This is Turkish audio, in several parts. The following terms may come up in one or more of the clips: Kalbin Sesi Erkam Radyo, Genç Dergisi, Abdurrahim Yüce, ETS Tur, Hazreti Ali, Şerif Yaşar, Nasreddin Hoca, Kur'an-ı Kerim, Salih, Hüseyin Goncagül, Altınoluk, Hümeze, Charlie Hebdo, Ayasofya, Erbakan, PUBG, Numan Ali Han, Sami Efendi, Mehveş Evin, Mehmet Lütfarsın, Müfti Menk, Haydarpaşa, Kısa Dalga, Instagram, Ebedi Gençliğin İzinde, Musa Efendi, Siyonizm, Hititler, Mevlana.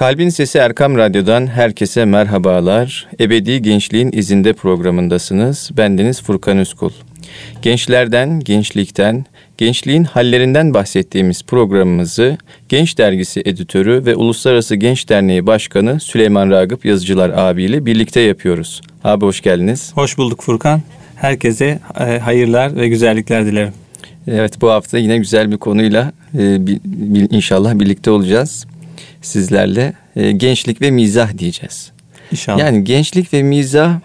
Kalbin Sesi Erkam Radyo'dan herkese merhabalar. Ebedi Gençliğin İzinde programındasınız. Bendeniz Furkan Üskul. Gençlerden, gençlikten, gençliğin hallerinden bahsettiğimiz programımızı Genç Dergisi editörü ve Uluslararası Genç Derneği Başkanı Süleyman Ragıp Yazıcılar abiyle birlikte yapıyoruz. Abi hoş geldiniz. Hoş bulduk Furkan. Herkese hayırlar ve güzellikler dilerim. Evet, bu hafta yine güzel bir konuyla inşallah birlikte olacağız. Sizlerle gençlik ve mizah diyeceğiz. İnşallah. Yani gençlik ve mizah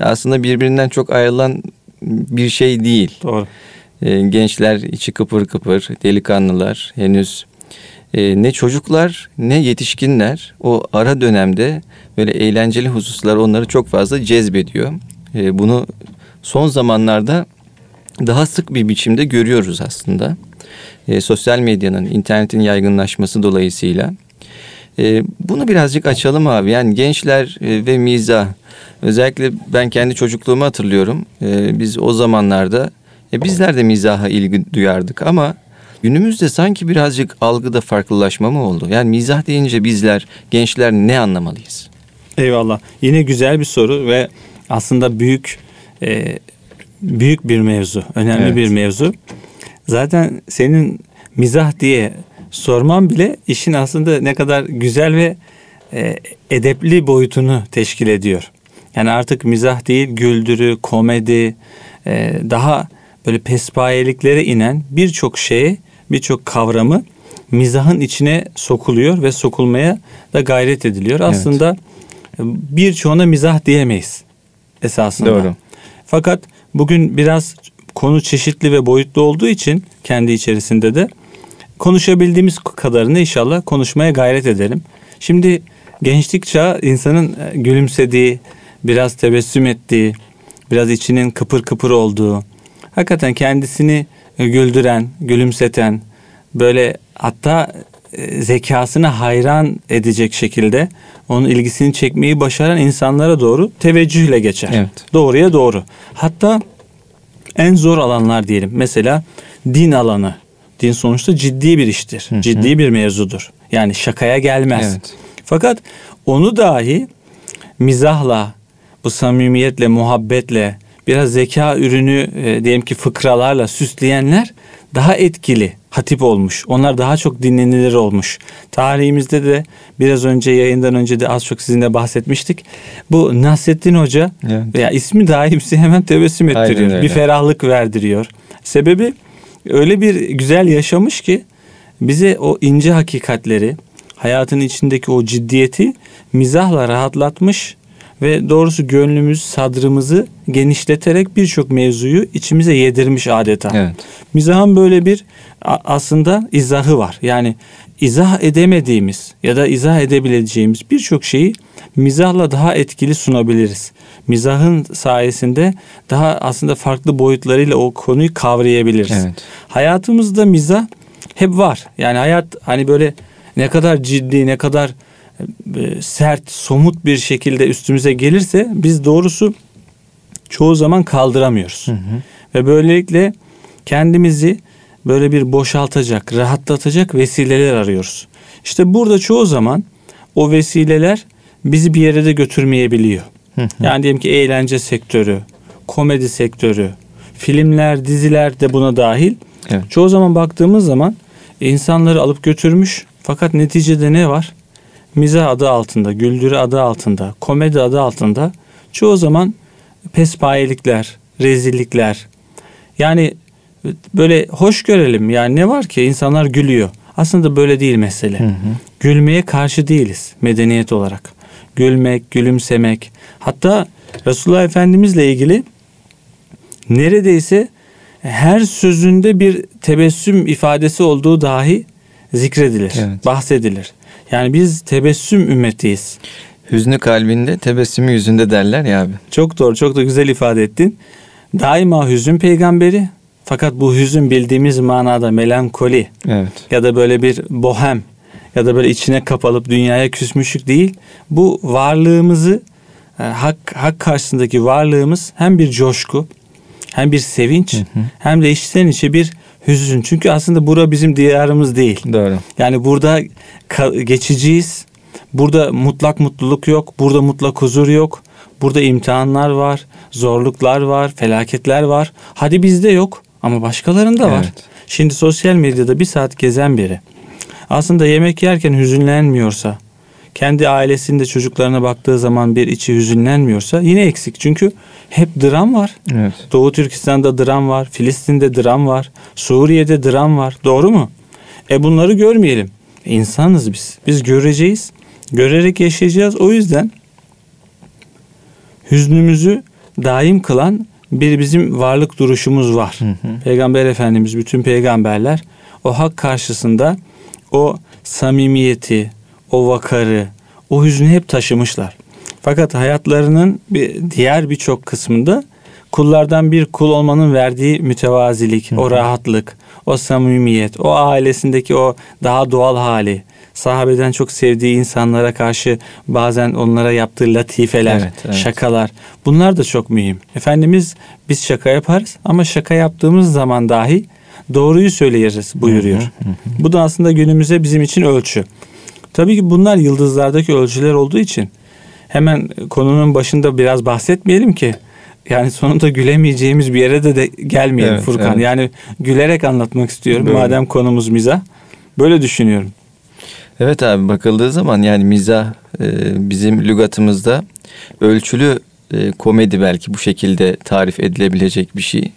aslında birbirinden çok ayrılan bir şey değil. Doğru. Gençler içi kıpır kıpır, delikanlılar henüz ne çocuklar ne yetişkinler, o ara dönemde böyle eğlenceli hususlar onları çok fazla cezbediyor. Bunu son zamanlarda daha sık bir biçimde görüyoruz aslında. Sosyal medyanın, internetin yaygınlaşması dolayısıyla. Bunu birazcık açalım abi. Yani gençler ve mizah. Özellikle ben kendi çocukluğumu hatırlıyorum. Biz o zamanlarda bizler de mizaha ilgi duyardık ama günümüzde sanki birazcık algıda farklılaşma mı oldu? Yani mizah deyince bizler, gençler ne anlamalıyız? Eyvallah. Yine güzel bir soru ve aslında büyük bir mevzu. Önemli bir mevzu. Zaten senin mizah diye sormam bile işin aslında ne kadar güzel ve edepli boyutunu teşkil ediyor. Yani artık mizah değil, güldürü, komedi, daha böyle pespayeliklere inen birçok şeyi, birçok kavramı mizahın içine sokuluyor ve sokulmaya da gayret ediliyor. Evet. Aslında birçoğuna mizah diyemeyiz esasında. Doğru. Fakat bugün biraz konu çeşitli ve boyutlu olduğu için kendi içerisinde de konuşabildiğimiz kadarını inşallah konuşmaya gayret edelim. Şimdi gençlik çağı insanın gülümsediği, biraz tebessüm ettiği, biraz içinin kıpır kıpır olduğu, hakikaten kendisini güldüren, gülümseten, böyle hatta zekasına hayran edecek şekilde onun ilgisini çekmeyi başaran insanlara doğru teveccühle geçer. Evet. Doğruya doğru. Hatta en zor alanlar diyelim. Mesela din alanı. Din sonuçta ciddi bir iştir. Hı hı. Ciddi bir mevzudur. Yani şakaya gelmez. Evet. Fakat onu dahi mizahla, bu samimiyetle, muhabbetle, biraz zeka ürünü diyelim ki fıkralarla süsleyenler daha etkili hatip olmuş. Onlar daha çok dinlenilir olmuş. Tarihimizde de biraz önce, yayından önce de az çok sizinle bahsetmiştik. Bu Nasreddin Hoca veya ismi dahi hemen tebessüm ettiriyor. Bir ferahlık verdiriyor. Sebebi öyle bir güzel yaşamış ki bize o ince hakikatleri, hayatın içindeki o ciddiyeti mizahla rahatlatmış ve doğrusu gönlümüz, sadrımızı genişleterek birçok mevzuyu içimize yedirmiş adeta. Evet. Mizahın böyle bir aslında izahı var. Yani izah edemediğimiz ya da izah edebileceğimiz birçok şeyi mizahla daha etkili sunabiliriz. Mizahın sayesinde daha aslında farklı boyutlarıyla o konuyu kavrayabiliriz. Evet. Hayatımızda mizah hep var. Yani hayat hani böyle ne kadar ciddi, ne kadar sert, somut bir şekilde üstümüze gelirse biz doğrusu çoğu zaman kaldıramıyoruz. Hı hı. Ve böylelikle kendimizi böyle bir boşaltacak, rahatlatacak vesileler arıyoruz. İşte burada çoğu zaman o vesileler bizi bir yere de götürmeyebiliyor. Hı hı. Yani diyelim ki eğlence sektörü, komedi sektörü, filmler, diziler de buna dahil. Evet. Çoğu zaman baktığımız zaman insanları alıp götürmüş, fakat neticede ne var? Mizah adı altında, güldürü adı altında, komedi adı altında çoğu zaman pespayelikler, rezillikler. Yani böyle hoş görelim, yani ne var ki insanlar gülüyor. Aslında böyle değil mesele. Hı hı. Gülmeye karşı değiliz medeniyet olarak. Gülmek, gülümsemek. Hatta Resulullah Efendimiz'le ilgili neredeyse her sözünde bir tebessüm ifadesi olduğu dahi zikredilir, evet, bahsedilir. Yani biz tebessüm ümmetiyiz. Hüznü kalbinde, tebessümü yüzünde derler ya abi. Çok doğru, çok da güzel ifade ettin. Daima hüzün peygamberi. Fakat bu hüzün bildiğimiz manada melankoli, evet, ya da böyle bir bohem ya da böyle içine kapalıp dünyaya küsmüşlük değil. Bu varlığımızı, hak karşısındaki varlığımız hem bir coşku, hem bir sevinç, hı hı, hem de içten içe bir hüzün. Çünkü aslında bura bizim diyarımız değil. Doğru. Yani burada geçiciyiz. Burada mutlak mutluluk yok, burada mutlak huzur yok. Burada imtihanlar var, zorluklar var, felaketler var. Hadi bizde yok ama başkalarında var. Evet. Şimdi sosyal medyada bir saat gezen biri aslında yemek yerken hüzünlenmiyorsa, kendi ailesinde çocuklarına baktığı zaman bir içi hüzünlenmiyorsa yine eksik. Çünkü hep dram var. Evet. Doğu Türkistan'da dram var, Filistin'de dram var, Suriye'de dram var. Doğru mu? Bunları görmeyelim. İnsanız biz. Biz göreceğiz. Görerek yaşayacağız. O yüzden hüznümüzü daim kılan bir bizim varlık duruşumuz var. Hı hı. Peygamber Efendimiz, bütün peygamberler o hak karşısında o samimiyeti, o vakarı, o hüznü hep taşımışlar. Fakat hayatlarının diğer birçok kısmında kullardan bir kul olmanın verdiği mütevazilik, o rahatlık, o samimiyet, o ailesindeki o daha doğal hali, sahabeden çok sevdiği insanlara karşı bazen onlara yaptığı latifeler, evet. şakalar, bunlar da çok mühim. Efendimiz, biz şaka yaparız ama şaka yaptığımız zaman dahi doğruyu söyleyeriz buyuruyor. Bu da aslında günümüze bizim için ölçü. Tabii ki bunlar yıldızlardaki ölçüler olduğu için hemen konunun başında biraz bahsetmeyelim ki yani sonunda gülemeyeceğimiz bir yere de gelmeyelim, evet, Furkan. Evet. Yani gülerek anlatmak istiyorum böyle. Madem konumuz mizah. Böyle düşünüyorum. Evet abi, bakıldığı zaman yani mizah bizim lügatımızda ölçülü komedi belki bu şekilde tarif edilebilecek bir şey.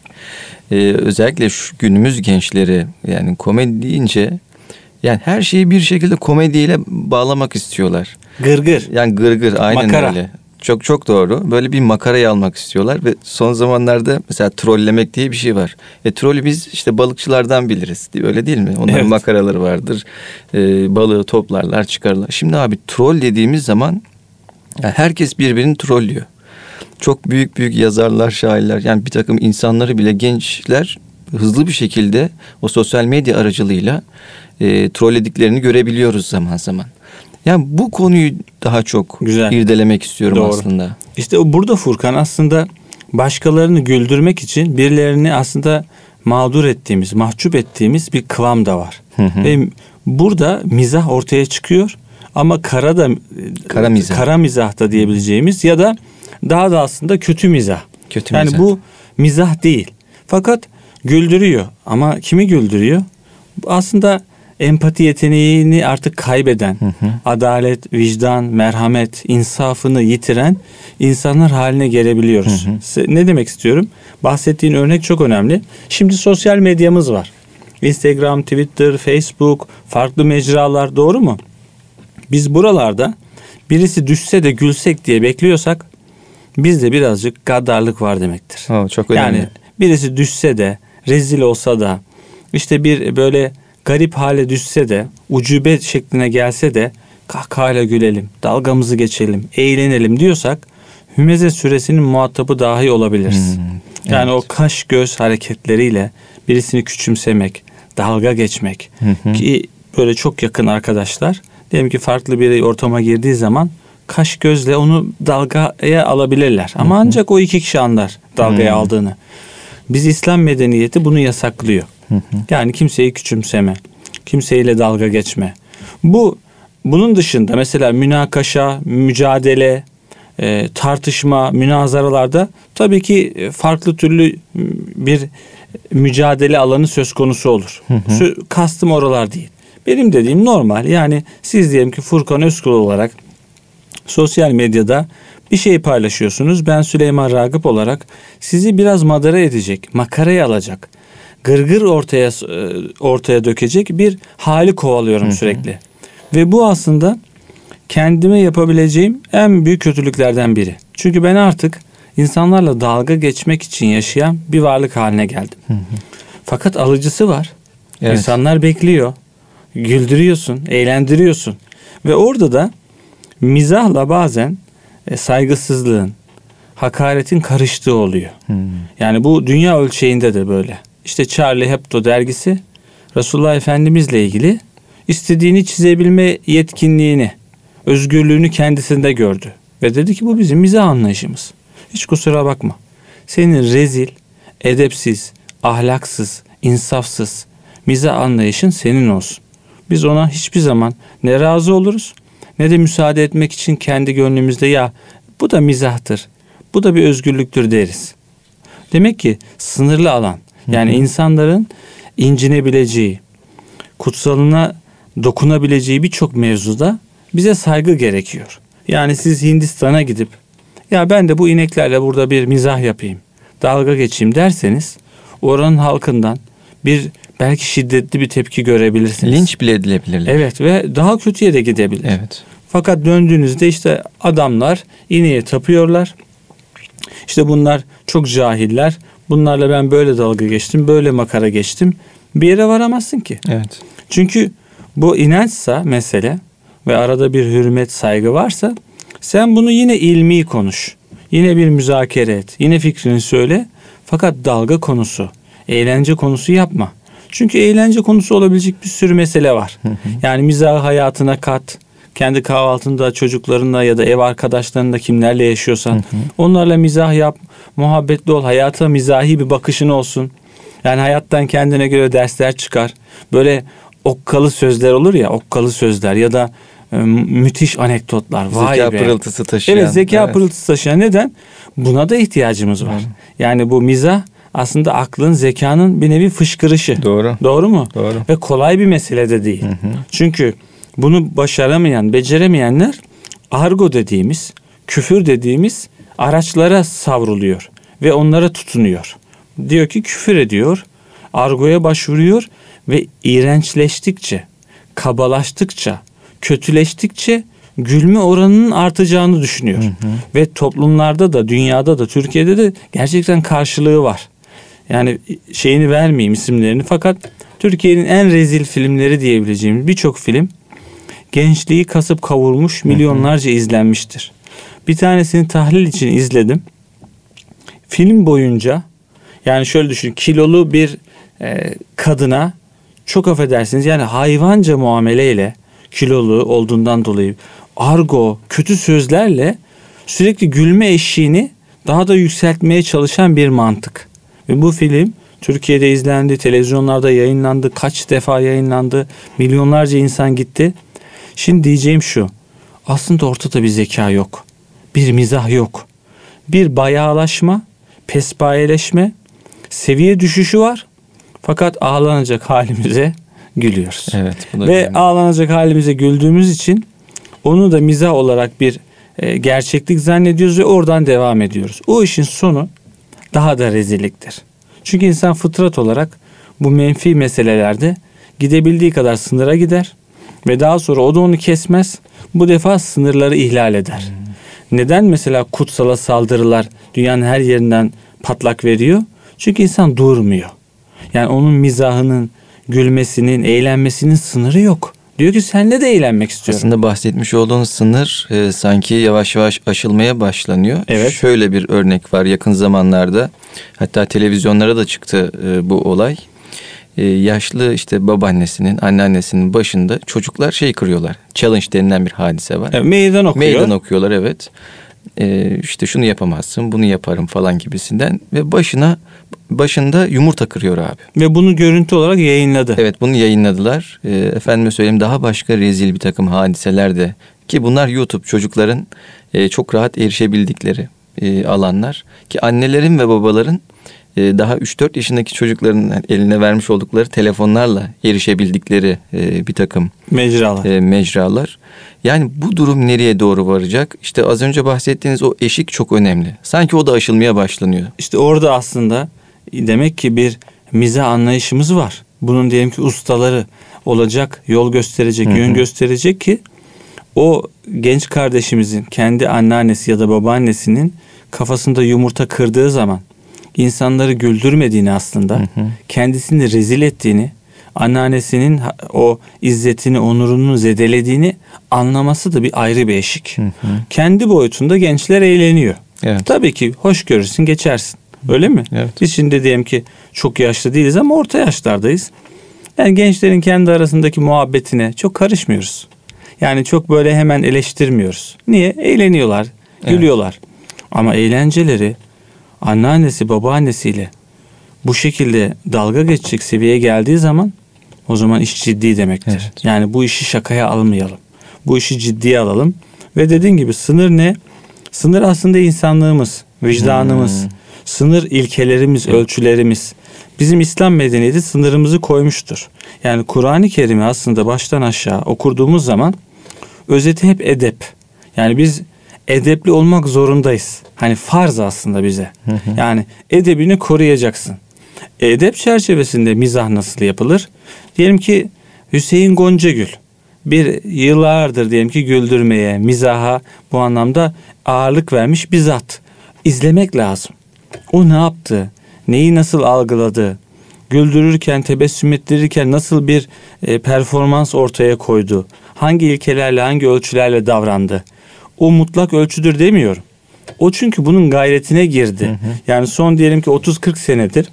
Özellikle şu günümüz gençleri yani komedi deyince yani her şeyi bir şekilde komediyle bağlamak istiyorlar. Gırgır. Yani gırgır, aynen makara. Öyle. Çok çok doğru. Böyle bir makarayı almak istiyorlar ve son zamanlarda mesela trollemek diye bir şey var. Trolü biz işte balıkçılardan biliriz. Öyle değil mi? Onların evet. makaraları vardır. Balığı toplarlar, çıkarlar. Şimdi abi troll dediğimiz zaman yani herkes birbirini trollüyor. Çok büyük büyük yazarlar, şairler, yani bir takım insanları bile gençler hızlı bir şekilde o sosyal medya aracılığıyla trollediklerini görebiliyoruz zaman zaman. Yani bu konuyu daha çok güzel irdelemek istiyorum. Doğru. Aslında. İşte burada Furkan, aslında başkalarını güldürmek için birilerini aslında mağdur ettiğimiz, mahcup ettiğimiz bir kıvam da var. Hı hı. Ve burada mizah ortaya çıkıyor ama kara mizah da diyebileceğimiz ya da daha da aslında kötü mizah. Kötü yani mizah. Bu mizah değil. Fakat güldürüyor ama kimi güldürüyor? Aslında empati yeteneğini artık kaybeden, adalet, vicdan, merhamet, insafını yitiren insanlar haline gelebiliyoruz. Hı hı. Ne demek istiyorum? Bahsettiğin örnek çok önemli. Şimdi sosyal medyamız var. Instagram, Twitter, Facebook, farklı mecralar, doğru mu? Biz buralarda birisi düşse de gülsek diye bekliyorsak bizde birazcık gaddarlık var demektir. O, çok önemli. Yani birisi düşse de, rezil olsa da, işte bir böyle garip hale düşse de, ucube şekline gelse de kahkahayla gülelim, dalgamızı geçelim, eğlenelim diyorsak Hümeze suresinin muhatabı dahi olabiliriz. Evet. Yani o kaş göz hareketleriyle birisini küçümsemek, dalga geçmek ki böyle çok yakın arkadaşlar, diyelim ki farklı bir ortama girdiği zaman kaş gözle onu dalgaya alabilirler. Ama ancak o iki kişi anlar dalgaya aldığını. Biz İslam medeniyeti bunu yasaklıyor. Yani kimseyi küçümseme, kimseyle dalga geçme. Bunun dışında mesela münakaşa, mücadele, tartışma, münazaralarda tabii ki farklı türlü bir mücadele alanı söz konusu olur. Kastım oralar değil. Benim dediğim normal. Yani siz diyelim ki Furkan Üskul olarak sosyal medyada bir şey paylaşıyorsunuz. Ben Süleyman Ragıp olarak sizi biraz madara edecek, makaraya alacak, gırgır ortaya dökecek bir hali kovalıyorum sürekli. Ve bu aslında kendime yapabileceğim en büyük kötülüklerden biri. Çünkü ben artık insanlarla dalga geçmek için yaşayan bir varlık haline geldim. Fakat alıcısı var. Evet. İnsanlar bekliyor. Güldürüyorsun, eğlendiriyorsun. Ve orada da mizahla bazen saygısızlığın, hakaretin karıştığı oluyor. Yani bu dünya ölçeğinde de böyle. İşte Charlie Hebdo dergisi Resulullah Efendimiz'le ilgili istediğini çizebilme yetkinliğini, özgürlüğünü kendisinde gördü. Ve dedi ki bu bizim mizah anlayışımız. Hiç kusura bakma. Senin rezil, edepsiz, ahlaksız, insafsız mizah anlayışın senin olsun. Biz ona hiçbir zaman ne razı oluruz ne de müsaade etmek için kendi gönlümüzde ya bu da mizahtır, bu da bir özgürlüktür deriz. Demek ki sınırlı alan, yani insanların incinebileceği, kutsalına dokunabileceği birçok mevzuda bize saygı gerekiyor. Yani siz Hindistan'a gidip ya ben de bu ineklerle burada bir mizah yapayım, dalga geçeyim derseniz oranın halkından bir belki şiddetli bir tepki görebilirsiniz. Linç bile edilebilirler. Evet ve daha kötüye de gidebilir. Evet. Fakat döndüğünüzde işte adamlar ineğe tapıyorlar. İşte bunlar çok cahiller. Bunlarla ben böyle dalga geçtim, böyle makara geçtim. Bir yere varamazsın ki. Evet. Çünkü bu inançsa mesele ve arada bir hürmet, saygı varsa sen bunu yine ilmi konuş. Yine bir müzakere et. Yine fikrini söyle. Fakat dalga konusu, eğlence konusu yapma. Çünkü eğlence konusu olabilecek bir sürü mesele var. Yani mizahı hayatına kat. Kendi kahvaltında çocuklarınla ya da ev arkadaşlarınla kimlerle yaşıyorsan onlarla mizah yap, muhabbetli ol, hayata mizahi bir bakışın olsun. Yani hayattan kendine göre dersler çıkar. Böyle okkalı sözler olur ya, okkalı sözler ya da müthiş anekdotlar. Vay zeka be. Pırıltısı taşıyan. Evet, zeka pırıltısı taşıyan. Neden? Buna da ihtiyacımız var. Yani bu mizah aslında aklın, zekanın bir nevi fışkırışı. Doğru. Doğru mu? Doğru. Ve kolay bir mesele de değil. Çünkü bunu başaramayan, beceremeyenler argo dediğimiz, küfür dediğimiz araçlara savruluyor ve onlara tutunuyor. Diyor ki küfür ediyor, argoya başvuruyor ve iğrençleştikçe, kabalaştıkça, kötüleştikçe gülme oranının artacağını düşünüyor. Ve toplumlarda da, dünyada da, Türkiye'de de gerçekten karşılığı var. Yani şeyini vermeyeyim isimlerini, fakat Türkiye'nin en rezil filmleri diyebileceğimiz birçok film gençliği kasıp kavurmuş, milyonlarca izlenmiştir. Bir tanesini tahlil için izledim. Film boyunca, yani şöyle düşün, kilolu bir kadına çok affedersiniz yani hayvanca muameleyle, kilolu olduğundan dolayı argo, kötü sözlerle sürekli gülme eşiğini daha da yükseltmeye çalışan bir mantık. Ve bu film Türkiye'de izlendi, televizyonlarda yayınlandı, kaç defa yayınlandı, milyonlarca insan gitti. Şimdi diyeceğim şu, aslında ortada bir zeka yok, bir mizah yok, bir bayağılaşma, pespayeleşme, seviye düşüşü var. Fakat ağlanacak halimize gülüyoruz. Evet, ve yani ağlanacak halimize güldüğümüz için onu da mizah olarak bir gerçeklik zannediyoruz ve oradan devam ediyoruz. O işin sonu daha da rezilliktir. Çünkü insan fıtrat olarak bu menfi meselelerde gidebildiği kadar sınıra gider. Ve daha sonra o da onu kesmez. Bu defa sınırları ihlal eder. Neden mesela kutsala saldırılar dünyanın her yerinden patlak veriyor? Çünkü insan durmuyor. Yani onun mizahının, gülmesinin, eğlenmesinin sınırı yok. Diyor ki senle de eğlenmek istiyorum. Aslında bahsetmiş olduğun sınır sanki yavaş yavaş aşılmaya başlanıyor. Evet. Şöyle bir örnek var yakın zamanlarda. Hatta televizyonlara da çıktı bu olay. Yaşlı işte babaannesinin, anneannesinin başında çocuklar kırıyorlar. Challenge denilen bir hadise var. Evet, meydan okuyor. Meydan okuyorlar, evet. İşte şunu yapamazsın, bunu yaparım falan gibisinden ve başında yumurta kırıyor abi. Ve bunu görüntü olarak yayınladı. Evet, bunu yayınladılar. Efendime söyleyeyim, daha başka rezil bir takım hadiseler de ki bunlar YouTube çocukların çok rahat erişebildikleri alanlar ki annelerin ve babaların daha 3-4 yaşındaki çocukların eline vermiş oldukları telefonlarla erişebildikleri bir takım mecralar. Yani bu durum nereye doğru varacak? İşte az önce bahsettiğiniz o eşik çok önemli. Sanki o da aşılmaya başlanıyor. İşte orada aslında demek ki bir mizah anlayışımız var. Bunun diyelim ki ustaları olacak, yol gösterecek, yön gösterecek ki o genç kardeşimizin kendi anneannesi ya da babaannesinin kafasında yumurta kırdığı zaman insanları güldürmediğini aslında, kendisini rezil ettiğini, anneannesinin o izzetini, onurunu zedelediğini anlaması da bir ayrı bir eşik. Kendi boyutunda gençler eğleniyor. Evet. Tabii ki hoş görürsün, geçersin. Öyle mi? Evet. Biz şimdi diyelim ki çok yaşlı değiliz ama orta yaşlardayız. Yani gençlerin kendi arasındaki muhabbetine çok karışmıyoruz. Yani çok böyle hemen eleştirmiyoruz. Niye? Eğleniyorlar, gülüyorlar. Evet. Ama eğlenceleri anneannesi, babaannesiyle bu şekilde dalga geçecek seviyeye geldiği zaman o zaman iş ciddi demektir. Evet. Yani bu işi şakaya almayalım. bu işi ciddiye alalım. Ve dediğin gibi sınır ne? Sınır aslında insanlığımız, vicdanımız, sınır ilkelerimiz, ölçülerimiz. Bizim İslam medeniyeti sınırımızı koymuştur. Yani Kur'an-ı Kerim'i aslında baştan aşağı okurduğumuz zaman özeti hep edep. Yani biz edepli olmak zorundayız. Hani farz aslında bize. Yani edebini koruyacaksın. Edep çerçevesinde mizah nasıl yapılır? Diyelim ki Hüseyin Goncagül bir yıllardır diyelim ki güldürmeye, mizaha bu anlamda ağırlık vermiş bir zat. İzlemek lazım. O ne yaptı? Neyi nasıl algıladı? Güldürürken, tebessüm ettirirken nasıl bir performans ortaya koydu? Hangi ilkelerle, hangi ölçülerle davrandı? O mutlak ölçüdür demiyorum. O çünkü bunun gayretine girdi. Yani son diyelim ki 30-40 senedir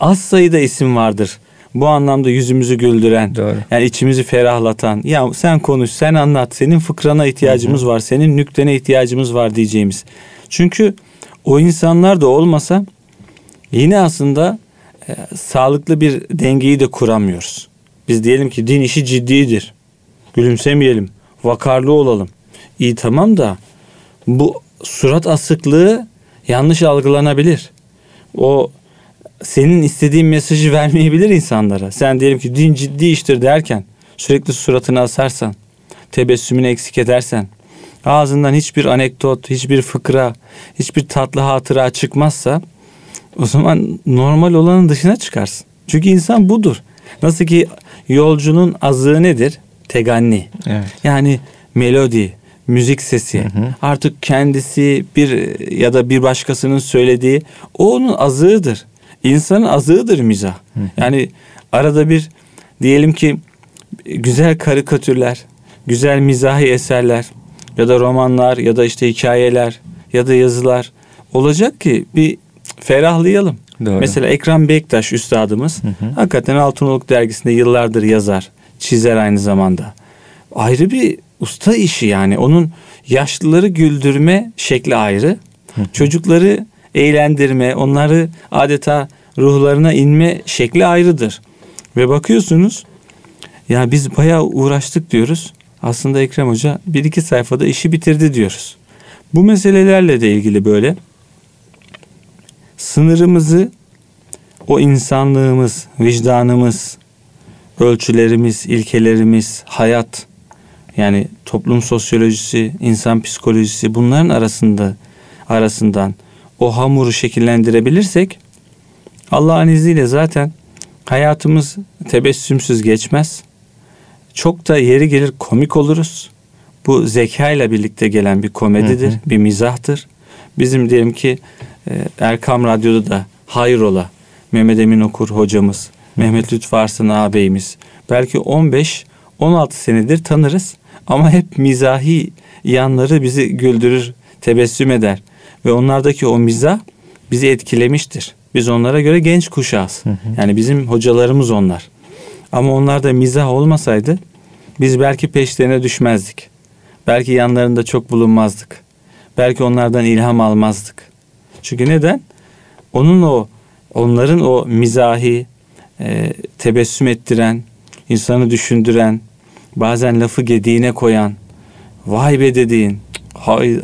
az sayıda isim vardır. Bu anlamda yüzümüzü güldüren, yani içimizi ferahlatan, ya sen konuş, sen anlat, senin fıkrana ihtiyacımız var, senin nüktene ihtiyacımız var diyeceğimiz. Çünkü o insanlar da olmasa yine aslında sağlıklı bir dengeyi de kuramıyoruz. Biz diyelim ki din işi ciddidir, gülümsemeyelim, vakarlı olalım. İyi tamam da bu surat asıklığı yanlış algılanabilir. O senin istediğin mesajı vermeyebilir insanlara. Sen diyelim ki din ciddi iştir derken sürekli suratını asarsan, tebessümünü eksik edersen, ağzından hiçbir anekdot, hiçbir fıkra, hiçbir tatlı hatıra çıkmazsa o zaman normal olanın dışına çıkarsın. Çünkü insan budur. Nasıl ki yolcunun azığı nedir? Teganni. Evet. Yani melodi, müzik sesi. Artık kendisi bir ya da bir başkasının söylediği o onun azığıdır. İnsanın azığıdır mizah. Yani arada bir diyelim ki güzel karikatürler, güzel mizahi eserler ya da romanlar ya da işte hikayeler ya da yazılar olacak ki bir ferahlayalım. Mesela Ekrem Bektaş üstadımız hakikaten Altınoluk dergisinde yıllardır yazar, çizer aynı zamanda. Ayrı bir usta işi yani. Onun yaşlıları güldürme şekli ayrı. Çocukları eğlendirme, onları adeta ruhlarına inme şekli ayrıdır. Ve bakıyorsunuz ya biz bayağı uğraştık diyoruz. Aslında Ekrem Hoca 1-2 sayfada işi bitirdi diyoruz. Bu meselelerle de ilgili böyle sınırımızı o insanlığımız, vicdanımız, ölçülerimiz, ilkelerimiz, hayat yani toplum sosyolojisi, insan psikolojisi bunların arasından o hamuru şekillendirebilirsek Allah'ın izniyle zaten hayatımız tebessümsüz geçmez. Çok da yeri gelir komik oluruz. Bu zekayla birlikte gelen bir komedidir, bir mizahtır. Bizim diyelim ki Erkam Radyo'da da hayrola Mehmet Emin Okur hocamız, Mehmet Lütfarsın ağabeyimiz belki 15-16 senedir tanırız ama hep mizahi yanları bizi güldürür, tebessüm eder. Ve onlardaki o mizah bizi etkilemiştir. Biz onlara göre genç kuşağız. Yani bizim hocalarımız onlar. Ama onlarda mizah olmasaydı biz belki peşlerine düşmezdik. Belki yanlarında çok bulunmazdık. Belki onlardan ilham almazdık. Çünkü neden? Onların o mizahi, tebessüm ettiren, insanı düşündüren, bazen lafı gediğine koyan, vay be dediğin,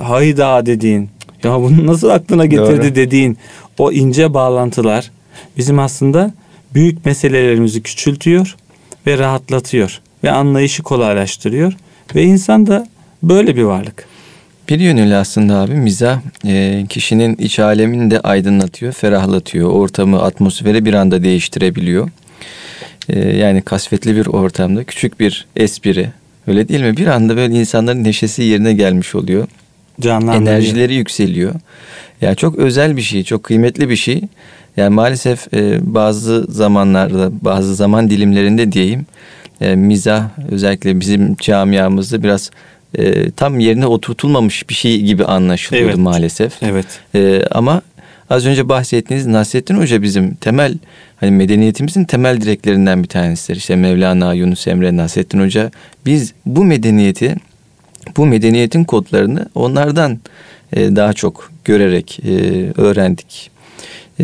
hayda dediğin, ya bunu nasıl aklına getirdi dediğin o ince bağlantılar bizim aslında büyük meselelerimizi küçültüyor ve rahatlatıyor ve anlayışı kolaylaştırıyor ve insan da böyle bir varlık. Bir yönüyle aslında abi mizah kişinin iç alemini de aydınlatıyor, ferahlatıyor, ortamı, atmosferi bir anda değiştirebiliyor. Yani kasvetli bir ortamda küçük bir espri, öyle değil mi? Bir anda böyle insanların neşesi yerine gelmiş oluyor. Enerjileri yükseliyor. Yani çok özel bir şey, çok kıymetli bir şey. Yani maalesef bazı zamanlarda, bazı zaman dilimlerinde diyeyim, mizah özellikle bizim camiamızda biraz tam yerine oturtulmamış bir şey gibi anlaşılıyordu maalesef. Ama az önce bahsettiğiniz Nasreddin Hoca bizim temel, hani medeniyetimizin temel direklerinden bir tanesidir. İşte Mevlana, Yunus Emre, Nasreddin Hoca. Biz bu medeniyeti, bu medeniyetin kodlarını onlardan daha çok görerek öğrendik.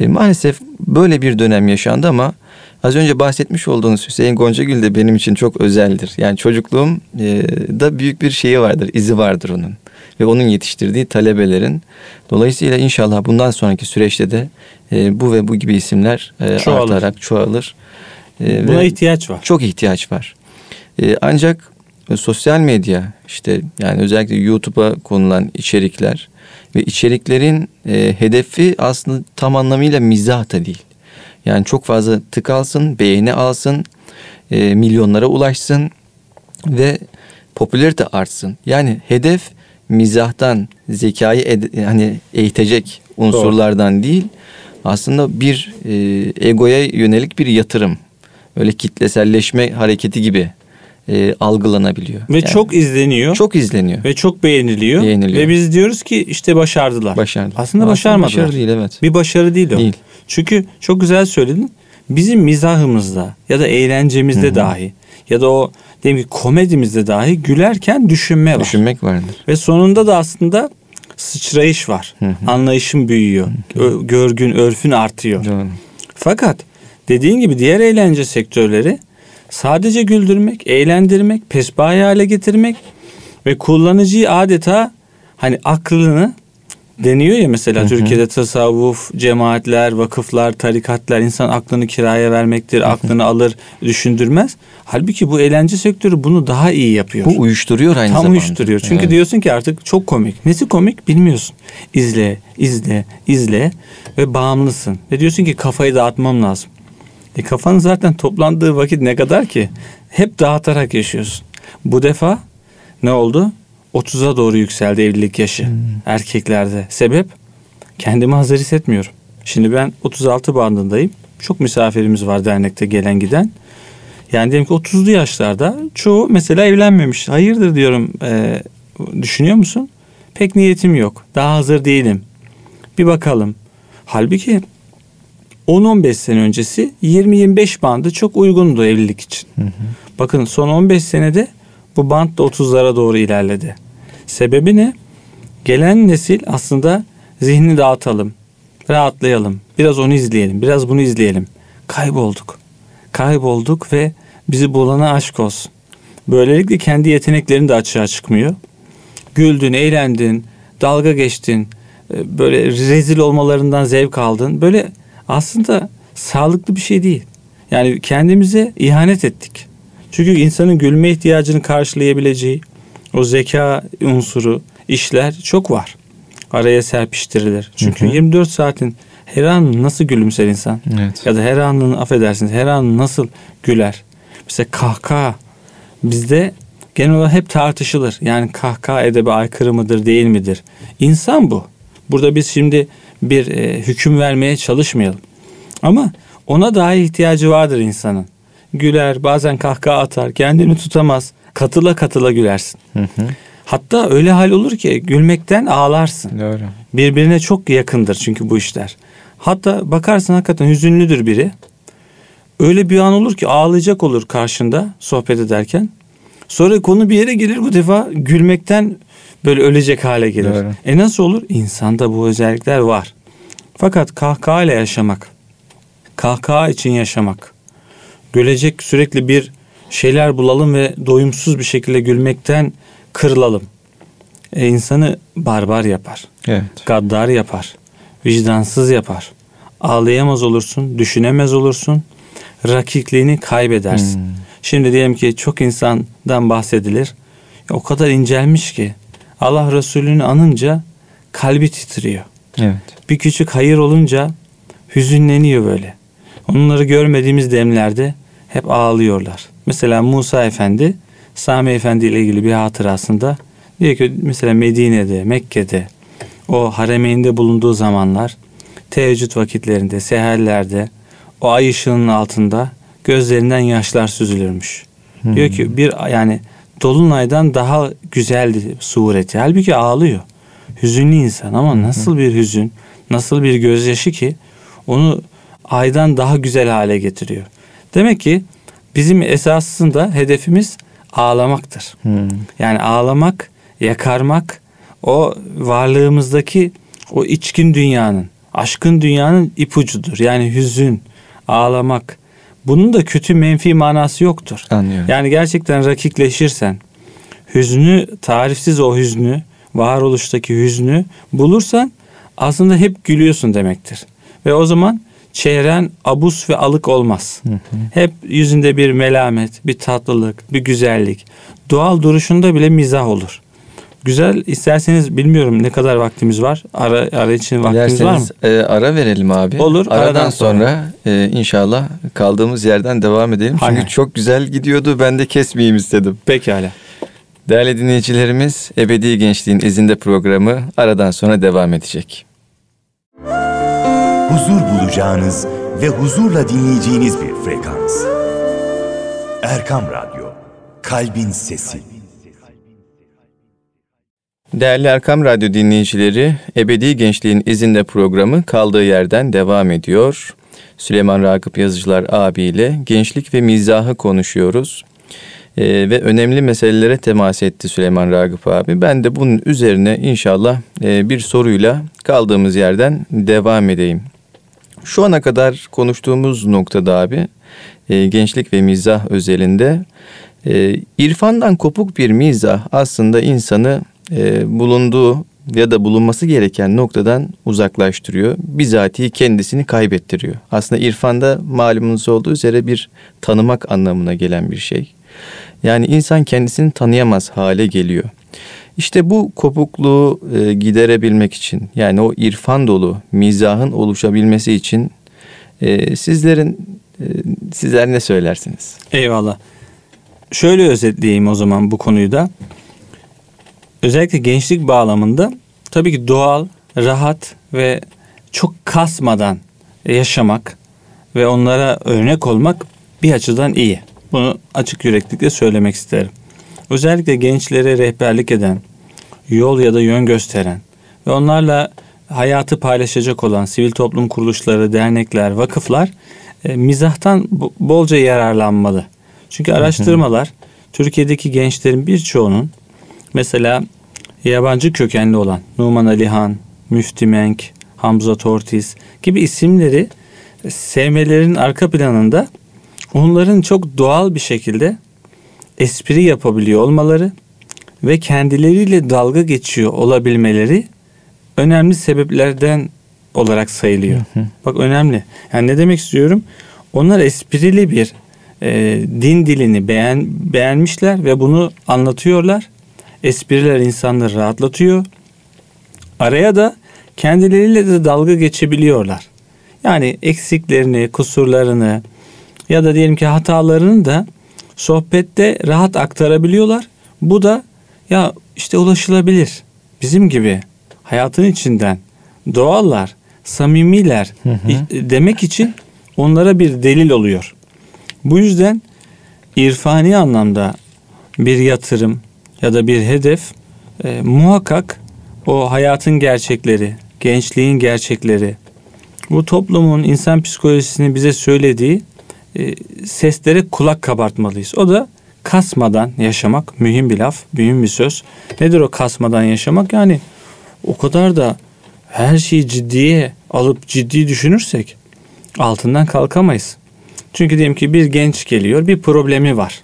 Maalesef böyle bir dönem yaşandı ama Az önce bahsetmiş olduğunuz Hüseyin Goncagül de benim için çok özeldir. Yani çocukluğumda büyük bir şeyi vardır, izi vardır onun. Ve onun yetiştirdiği talebelerin. Dolayısıyla inşallah bundan sonraki süreçte de bu ve bu gibi isimler artarak çoğalır. Buna ihtiyaç var. Çok ihtiyaç var. Ancak sosyal medya, işte yani özellikle YouTube'a konulan içerikler ve içeriklerin hedefi aslında tam anlamıyla mizah da değil. Yani çok fazla tık alsın, beğeni alsın, milyonlara ulaşsın ve popülerite artsın. Yani hedef mizahtan, zekayı hani eğitecek unsurlardan değil, aslında bir egoya yönelik bir yatırım. Öyle kitleselleşme hareketi gibi algılanabiliyor. Ve yani, çok izleniyor. Çok izleniyor. Ve çok beğeniliyor. Ve biz diyoruz ki işte başardılar. Aslında başarmadılar. Başarı değil, evet. Bir başarı değil o. Değil. Çünkü çok güzel söyledin. Bizim mizahımızda ya da eğlencemizde Hı-hı. dahi ya da o diyelim ki komedimizde dahi gülerken düşünme var. Düşünmek vardır. Ve sonunda da aslında sıçrayış var. Hı-hı. Anlayışın büyüyor. Hı-hı. Görgün, örfün artıyor. Doğru. Fakat dediğin gibi diğer eğlence sektörleri sadece güldürmek, eğlendirmek, pesbahi hale getirmek ve kullanıcıyı adeta hani aklını deniyor ya mesela Hı-hı. Türkiye'de tasavvuf, cemaatler, vakıflar, tarikatlar, insan aklını kiraya vermektir, Hı-hı. aklını alır, düşündürmez. Halbuki bu eğlence sektörü bunu daha iyi yapıyor. Bu uyuşturuyor aynı zamanda. Tam uyuşturuyor. Çünkü evet. diyorsun ki artık çok komik. Nesi komik bilmiyorsun. İzle ve bağımlısın. Ve diyorsun ki kafayı dağıtmam lazım. Kafanın zaten toplandığı vakit ne kadar ki hep dağıtarak yaşıyorsun. Bu defa ne oldu? 30'a doğru yükseldi evlilik yaşı erkeklerde. Sebep? Kendimi hazır hissetmiyorum. Şimdi ben 36 bandındayım. Çok misafirimiz var dernekte gelen giden. Yani diyelim ki 30'lu yaşlarda çoğu mesela evlenmemiş. Hayırdır diyorum, düşünüyor musun? Pek niyetim yok. Daha hazır değilim. Bir bakalım. Halbuki 10-15 sene öncesi 20-25 bandı çok uygundu evlilik için. Hı hı. Bakın son 15 senede bu band da 30'lara doğru ilerledi. Sebebi ne? Gelen nesil aslında zihni dağıtalım, rahatlayalım, biraz onu izleyelim, biraz bunu izleyelim. Kaybolduk ve bizi bulana aşk olsun. Böylelikle kendi yeteneklerin de açığa çıkmıyor. Güldün, eğlendin, dalga geçtin, böyle rezil olmalarından zevk aldın. Böyle aslında sağlıklı bir şey değil. Yani kendimize ihanet ettik. Çünkü insanın gülme ihtiyacını karşılayabileceği o zeka unsuru, işler çok var. Araya serpiştirilir. Çünkü hı hı. 24 saatin her an nasıl gülümser insan? Evet. Ya da her anını, affedersiniz, her an nasıl güler? Mesela kahkaha bizde genel olarak hep tartışılır. Yani kahkaha edebe aykırı mıdır, değil midir? İnsan bu. Burada biz şimdi bir hüküm vermeye çalışmayalım. Ama ona dahi ihtiyacı vardır insanın. Güler, bazen kahkaha atar, kendini tutamaz. Katıla gülersin. Hı hı. Hatta öyle hal olur ki gülmekten ağlarsın. Doğru. Birbirine çok yakındır çünkü bu işler. Hatta bakarsın hakikaten hüzünlüdür biri. Öyle bir an olur ki ağlayacak olur karşında sohbet ederken. Sonra konu bir yere gelir, bu defa gülmekten böyle ölecek hale gelir. Doğru. Nasıl olur? İnsanda bu özellikler var. Fakat kahkahayla yaşamak, kahkaha için yaşamak, gülecek sürekli bir şeyler bulalım ve doyumsuz bir şekilde gülmekten kırılalım. İnsanı barbar yapar, evet. gaddar yapar, vicdansız yapar. Ağlayamaz olursun, düşünemez olursun, rakikliğini kaybedersin. Şimdi diyelim ki çok insandan bahsedilir. O kadar incelmiş ki Allah Resulü'nü anınca kalbi titriyor. Evet. Bir küçük hayır olunca hüzünleniyor böyle. Onları görmediğimiz demlerde hep ağlıyorlar. Mesela Musa Efendi, Sami Efendi ile ilgili bir hatırasında diyor ki mesela Medine'de, Mekke'de o haremeynde bulunduğu zamanlar teheccüd vakitlerinde, seherlerde o ay ışığının altında gözlerinden yaşlar süzülürmüş. Diyor ki bir yani dolunaydan daha güzeldi sureti. Halbuki ağlıyor. Hüzünlü insan ama nasıl bir hüzün, nasıl bir gözyaşı ki onu aydan daha güzel hale getiriyor. Demek ki bizim esasında hedefimiz ağlamaktır. Yani ağlamak, yakarmak, o varlığımızdaki o içkin dünyanın, aşkın dünyanın ipucudur. Yani hüzün, ağlamak, bunun da kötü menfi manası yoktur. Anlıyorum. Yani gerçekten rakikleşirsen, hüznü, tarifsiz o hüznü, varoluştaki hüznü bulursan aslında hep gülüyorsun demektir. Ve o zaman çehren abus ve alık olmaz. Hı hı. Hep yüzünde bir melamet, bir tatlılık, bir güzellik. Doğal duruşunda bile mizah olur. Güzel, isterseniz bilmiyorum ne kadar vaktimiz var. Ara için vaktimiz derseniz, var mı? Ara verelim abi. Olur. Aradan sonra inşallah kaldığımız yerden devam edelim. Aynen. Çünkü çok güzel gidiyordu. Ben de kesmeyeyim istedim. Pekala. Değerli dinleyicilerimiz, Ebedi Gençliğin İzinde programı aradan sonra devam edecek. Huzur bulacağınız ve huzurla dinleyeceğiniz bir frekans. Erkam Radyo, Kalbin Sesi. Değerli Erkam Radyo dinleyicileri, Ebedi Gençliğin İzinde programı kaldığı yerden devam ediyor. Süleyman Ragıp Yazıcılar abiyle gençlik ve mizahı konuşuyoruz. Ve önemli meselelere temas etti Süleyman Ragıp abi. Ben de bunun üzerine inşallah bir soruyla kaldığımız yerden devam edeyim. Şu ana kadar konuştuğumuz noktada abi, gençlik ve mizah özelinde irfandan kopuk bir mizah aslında insanı bulunduğu ya da bulunması gereken noktadan uzaklaştırıyor. Bizatihi kendisini kaybettiriyor. Aslında irfanda malumunuz olduğu üzere bir tanımak anlamına gelen bir şey. Yani insan kendisini tanıyamaz hale geliyor. İşte bu kopukluğu giderebilmek için, yani o irfan dolu mizahın oluşabilmesi için sizler ne söylersiniz? Eyvallah. Şöyle özetleyeyim o zaman bu konuyu da. Özellikle gençlik bağlamında tabii ki doğal, rahat ve çok kasmadan yaşamak ve onlara örnek olmak bir açıdan iyi. Bunu açık yüreklilikle söylemek isterim. Özellikle gençlere rehberlik eden, yol ya da yön gösteren ve onlarla hayatı paylaşacak olan sivil toplum kuruluşları, dernekler, vakıflar mizahtan bolca yararlanmalı. Çünkü araştırmalar Türkiye'deki gençlerin birçoğunun mesela yabancı kökenli olan Numan Ali Han, Müfti Menk, Hamza Tortiz gibi isimleri sevmelerinin arka planında onların çok doğal bir şekilde espri yapabiliyor olmaları ve kendileriyle dalga geçiyor olabilmeleri önemli sebeplerden olarak sayılıyor. Bak önemli. Yani ne demek istiyorum? Onlar esprili bir din dilini beğenmişler ve bunu anlatıyorlar. Espriler insanları rahatlatıyor. Araya da kendileriyle de dalga geçebiliyorlar. Yani eksiklerini, kusurlarını ya da diyelim ki hatalarını da sohbette rahat aktarabiliyorlar. Bu da ya işte ulaşılabilir. Bizim gibi hayatın içinden doğallar, samimiler demek için onlara bir delil oluyor. Bu yüzden irfani anlamda bir yatırım ya da bir hedef muhakkak o hayatın gerçekleri, gençliğin gerçekleri, bu toplumun insan psikolojisini bize söylediği seslere kulak kabartmalıyız. O da kasmadan yaşamak. Mühim bir laf, mühim bir söz. Nedir o kasmadan yaşamak? Yani o kadar da her şeyi ciddiye alıp ciddi düşünürsek altından kalkamayız. Çünkü diyelim ki bir genç geliyor, bir problemi var,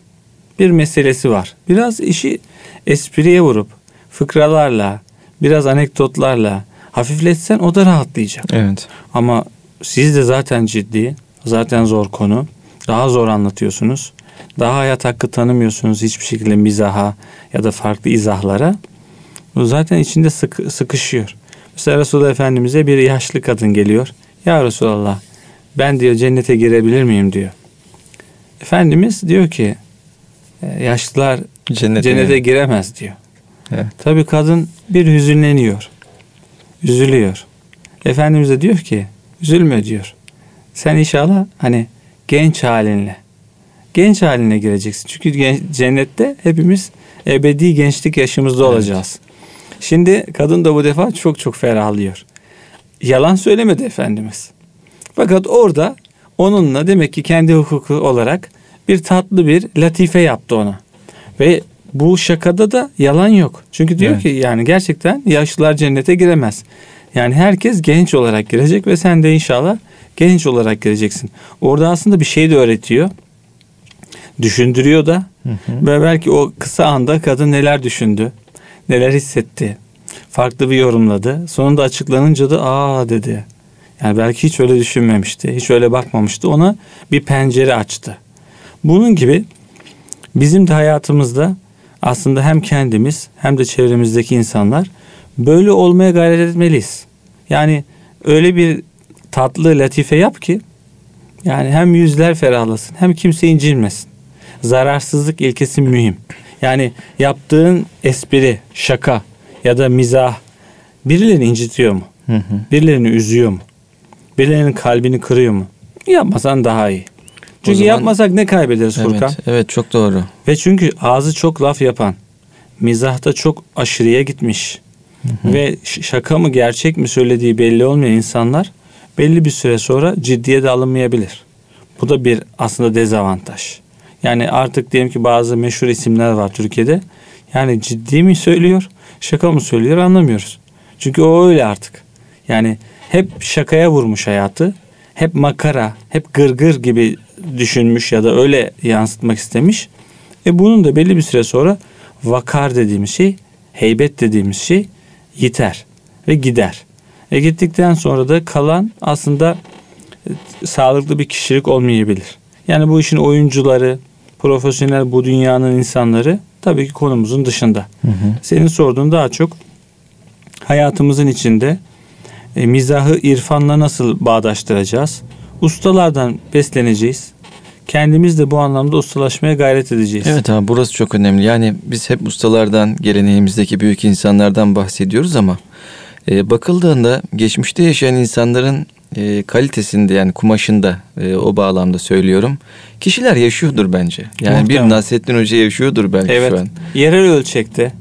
bir meselesi var. Biraz işi espriye vurup fıkralarla, biraz anekdotlarla hafifletsen o da rahatlayacak. Evet. Ama siz de zaten ciddi, zaten zor konu. Daha zor anlatıyorsunuz. Daha hayat hakkı tanımıyorsunuz hiçbir şekilde mizaha ya da farklı izahlara. Bu zaten içinde sıkışıyor. Mesela Resulullah Efendimiz'e bir yaşlı kadın geliyor. Ya Resulallah, ben diyor cennete girebilir miyim diyor. Efendimiz diyor ki yaşlılar cennete giremez diyor. Evet. Tabii kadın bir hüzünleniyor. Üzülüyor. Efendimiz de diyor ki üzülme diyor. Sen inşallah hani genç haline gireceksin. Çünkü cennette hepimiz ebedi gençlik yaşımızda olacağız. Evet. Şimdi kadın da bu defa çok çok ferahlıyor. Yalan söylemedi Efendimiz. Fakat orada onunla demek ki kendi hukuku olarak bir tatlı bir latife yaptı ona. Ve bu şakada da yalan yok. Çünkü diyor evet. Ki yani gerçekten yaşlılar cennete giremez. Yani herkes genç olarak girecek ve sen de inşallah genç olarak geleceksin. Orada aslında bir şey de öğretiyor. Düşündürüyor da. Ve belki o kısa anda kadın neler düşündü, neler hissetti, farklı bir yorumladı. Sonunda açıklanınca da aa dedi. Yani belki hiç öyle düşünmemişti, hiç öyle bakmamıştı. Ona bir pencere açtı. Bunun gibi bizim de hayatımızda aslında hem kendimiz hem de çevremizdeki insanlar böyle olmaya gayret etmeliyiz. Yani öyle bir tatlı latife yap ki yani hem yüzler ferahlasın hem kimse incinmesin. Zararsızlık ilkesi mühim. Yani yaptığın espri, şaka ya da mizah birilerini incitiyor mu? Birilerini üzüyor mu? Birilerinin kalbini kırıyor mu? Yapmasan daha iyi. Çünkü zaman, yapmasak ne kaybederiz Furkan? Evet çok doğru. Ve çünkü ağzı çok laf yapan, mizahta çok aşırıya gitmiş ve şaka mı gerçek mi söylediği belli olmayan insanlar belli bir süre sonra ciddiye de alınmayabilir. Bu da bir aslında dezavantaj. Yani artık diyelim ki bazı meşhur isimler var Türkiye'de. Yani ciddi mi söylüyor, şaka mı söylüyor anlamıyoruz. Çünkü o öyle artık. Yani hep şakaya vurmuş hayatı. Hep makara, hep gırgır gibi düşünmüş ya da öyle yansıtmak istemiş. Bunun da belli bir süre sonra vakar dediğimiz şey, heybet dediğimiz şey yiter ve gider. Gittikten sonra da kalan aslında sağlıklı bir kişilik olmayabilir. Yani bu işin oyuncuları, profesyonel bu dünyanın insanları tabii ki konumuzun dışında. Senin sorduğun daha çok hayatımızın içinde mizahı irfanla nasıl bağdaştıracağız? Ustalardan besleneceğiz. Kendimiz de bu anlamda ustalaşmaya gayret edeceğiz. Evet abi, burası çok önemli. Yani biz hep ustalardan, geleneğimizdeki büyük insanlardan bahsediyoruz ama bakıldığında geçmişte yaşayan insanların kalitesinde, yani kumaşında, o bağlamda söylüyorum, kişiler yaşıyordur bence. Yani muhtemelen bir Nasreddin Hoca yaşıyordur belki, evet, şu an. Yerel ölçekte.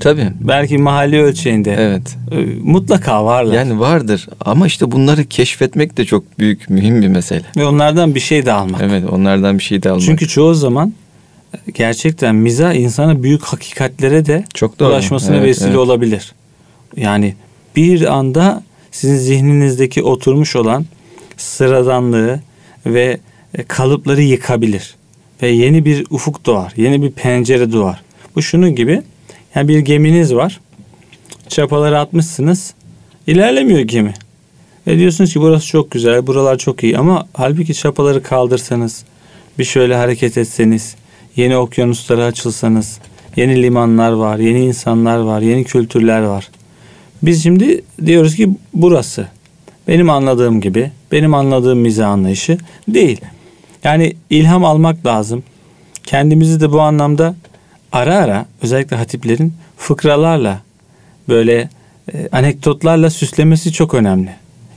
Tabii. Belki mahalle ölçeğinde. Evet. Mutlaka varlar. Yani vardır ama işte bunları keşfetmek de çok büyük, mühim bir mesele. Ve onlardan bir şey de almak. Evet, onlardan bir şey de almak. Çünkü çoğu zaman gerçekten mizah insana büyük hakikatlere de ulaşmasına vesile olabilir. Yani bir anda sizin zihninizdeki oturmuş olan sıradanlığı ve kalıpları yıkabilir. Ve yeni bir ufuk doğar, yeni bir pencere doğar. Bu şunun gibi... Yani bir geminiz var. Çapaları atmışsınız. İlerlemiyor gemi. Ve diyorsunuz ki burası çok güzel, buralar çok iyi. Ama halbuki çapaları kaldırsanız, bir şöyle hareket etseniz, yeni okyanuslara açılsanız, yeni limanlar var, yeni insanlar var, yeni kültürler var. Biz şimdi diyoruz ki burası benim anladığım gibi, benim anladığım mizah anlayışı değil. Yani ilham almak lazım. Kendimizi de bu anlamda ara ara özellikle hatiplerin fıkralarla, böyle anekdotlarla süslemesi çok önemli.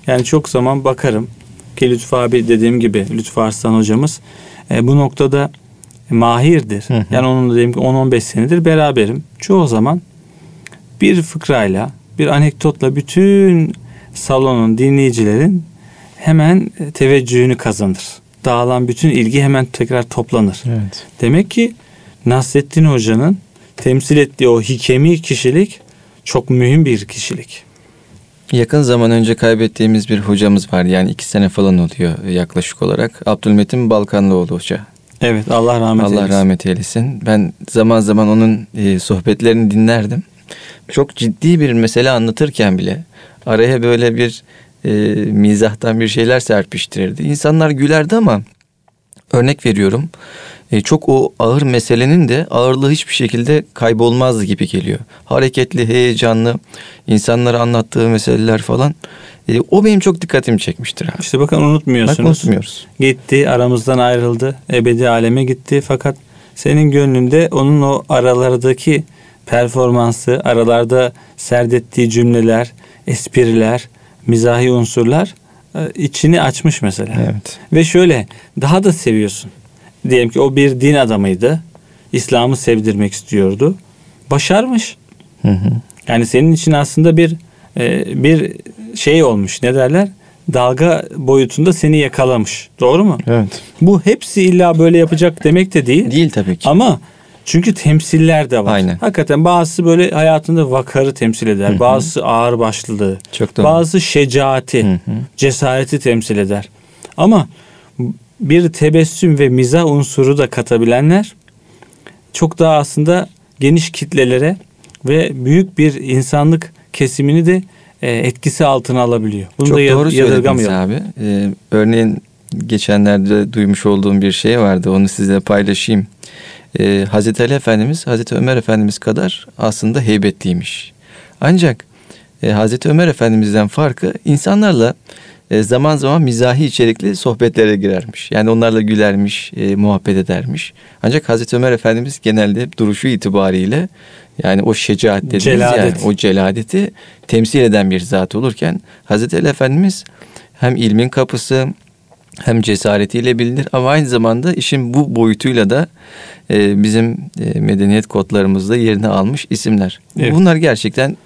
Yani çok zaman bakarım ki Lütfü abi, dediğim gibi Lütfü Arslan hocamız bu noktada mahirdir. Yani onunla diyelim ki 10-15 senedir beraberim. Çoğu zaman bir fıkrayla, bir anekdotla bütün salonun, dinleyicilerin hemen teveccühünü kazanır. Dağılan bütün ilgi hemen tekrar toplanır. Evet. Demek ki Nasreddin Hoca'nın temsil ettiği o hikemi kişilik çok mühim bir kişilik. Yakın zaman önce kaybettiğimiz bir hocamız var. Yani 2 sene falan oluyor yaklaşık olarak. Abdülmetin Balkanlıoğlu Hoca. Evet, Allah rahmet eylesin. Allah rahmet eylesin. Ben zaman zaman onun sohbetlerini dinlerdim. Çok ciddi bir mesele anlatırken bile araya böyle bir mizahtan bir şeyler serpiştirirdi. İnsanlar gülerdi ama örnek veriyorum, çok o ağır meselenin de ağırlığı hiçbir şekilde kaybolmazdı gibi geliyor. Hareketli, heyecanlı, insanlara anlattığı meseleler falan. O benim çok dikkatimi çekmiştir abi. İşte bakın, unutmuyorsunuz. Bak, unutmuyoruz. Gitti, aramızdan ayrıldı, ebedi aleme gitti. Fakat senin gönlünde onun o aralardaki performansı, aralarda serdettiği cümleler, espriler, mizahi unsurlar içini açmış mesela. Evet. Ve şöyle daha da seviyorsun. Diyelim ki o bir din adamıydı. İslam'ı sevdirmek istiyordu. Başarmış. Yani senin için aslında bir şey olmuş. Ne derler? Dalga boyutunda seni yakalamış. Doğru mu? Evet. Bu hepsi illa böyle yapacak demek de değil. Değil tabii ki. Ama çünkü temsiller de var. Aynen. Hakikaten bazısı böyle hayatında vakarı temsil eder. Bazısı ağırbaşlılığı. Bazısı şecaati, cesareti temsil eder. Ama bir tebessüm ve mizah unsuru da katabilenler çok daha aslında geniş kitlelere ve büyük bir insanlık kesimini de etkisi altına alabiliyor. Bunu çok da doğru söylediniz abi. Örneğin geçenlerde duymuş olduğum bir şey vardı. Onu size paylaşayım. Hazreti Ali Efendimiz, Hazreti Ömer Efendimiz kadar aslında heybetliymiş. Ancak Hazreti Ömer Efendimiz'den farkı insanlarla zaman zaman mizahi içerikli sohbetlere girermiş. Yani onlarla gülermiş, muhabbet edermiş. Ancak Hazreti Ömer Efendimiz genelde duruşu itibariyle yani o şecaat dediğimiz yani o celadeti temsil eden bir zat olurken Hazreti Ali Efendimiz hem ilmin kapısı hem cesaretiyle bilinir ama aynı zamanda işin bu boyutuyla da bizim medeniyet kodlarımızda yerini almış isimler. Evet. Bunlar gerçekten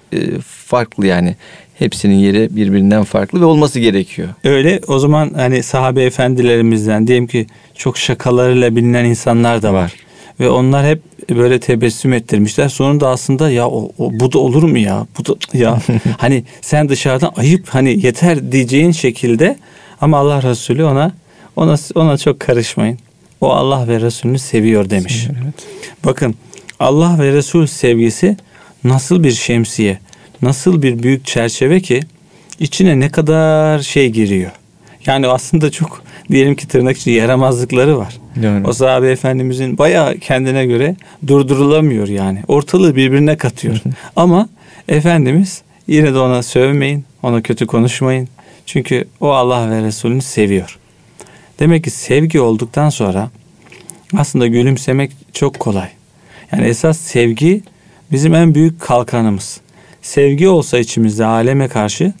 farklı yani. Hepsinin yeri birbirinden farklı ve olması gerekiyor. Öyle. O zaman hani sahabe efendilerimizden diyelim ki çok şakalarıyla bilinen insanlar da var. Ve onlar hep böyle tebessüm ettirmişler. Sonunda aslında ya bu da olur mu ya? Bu da ya hani sen dışarıdan ayıp hani yeter diyeceğin şekilde ama Allah Resulü ona çok karışmayın. O Allah ve Resulünü seviyor demiş. Evet. Bakın Allah ve Resul sevgisi nasıl bir şemsiye? Nasıl bir büyük çerçeve ki içine ne kadar şey giriyor. Yani aslında çok diyelim ki tırnak içinde yaramazlıkları var. Yani. O sahabe efendimizin bayağı kendine göre durdurulamıyor yani. Ortalığı birbirine katıyor. Ama Efendimiz yine de ona sövmeyin, ona kötü konuşmayın. Çünkü o Allah ve Resulünü seviyor. Demek ki sevgi olduktan sonra aslında gülümsemek çok kolay. Yani esas sevgi bizim en büyük kalkanımız. Sevgi olsa içimizde aleme karşı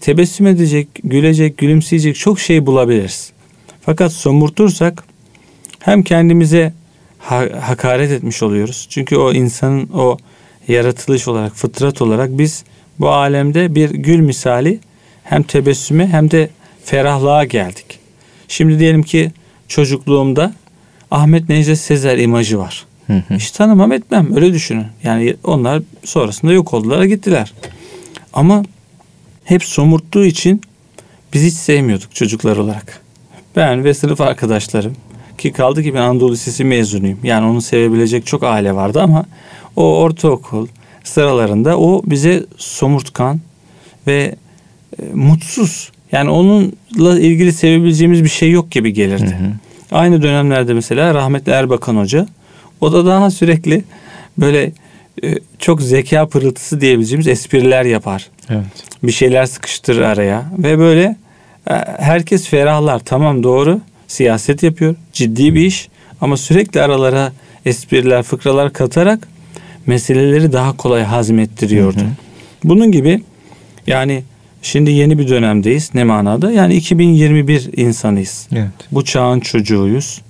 tebessüm edecek, gülecek, gülümseyecek çok şey bulabiliriz. Fakat somurtursak hem kendimize hakaret etmiş oluyoruz. Çünkü o insanın o yaratılış olarak, fıtrat olarak biz bu alemde bir gül misali hem tebessüme hem de ferahlığa geldik. Şimdi diyelim ki çocukluğumda Ahmet Necdet Sezer imajı var. Hiç tanımam etmem, öyle düşünün. Yani onlar sonrasında yok oldular, gittiler. Ama hep somurttuğu için biz hiç sevmiyorduk çocuklar olarak. Ben ve sınıf arkadaşlarım ki kaldı ki ben Anadolu Lisesi mezunuyum. Yani onu sevebilecek çok aile vardı ama o ortaokul sıralarında o bize somurtkan ve mutsuz. Yani onunla ilgili sevebileceğimiz bir şey yok gibi gelirdi. Aynı dönemlerde mesela rahmetli Erbakan Hoca, o da daha sürekli böyle çok zeka pırıltısı diyebileceğimiz espriler yapar. Evet. Bir şeyler sıkıştırır araya ve böyle herkes ferahlar. Tamam, doğru, siyaset yapıyor, ciddi bir iş ama sürekli aralara espriler, fıkralar katarak meseleleri daha kolay hazmettiriyordu. Hı hı. Bunun gibi yani şimdi yeni bir dönemdeyiz ne manada? Yani 2021 insanıyız. Evet. Bu çağın çocuğuyuz.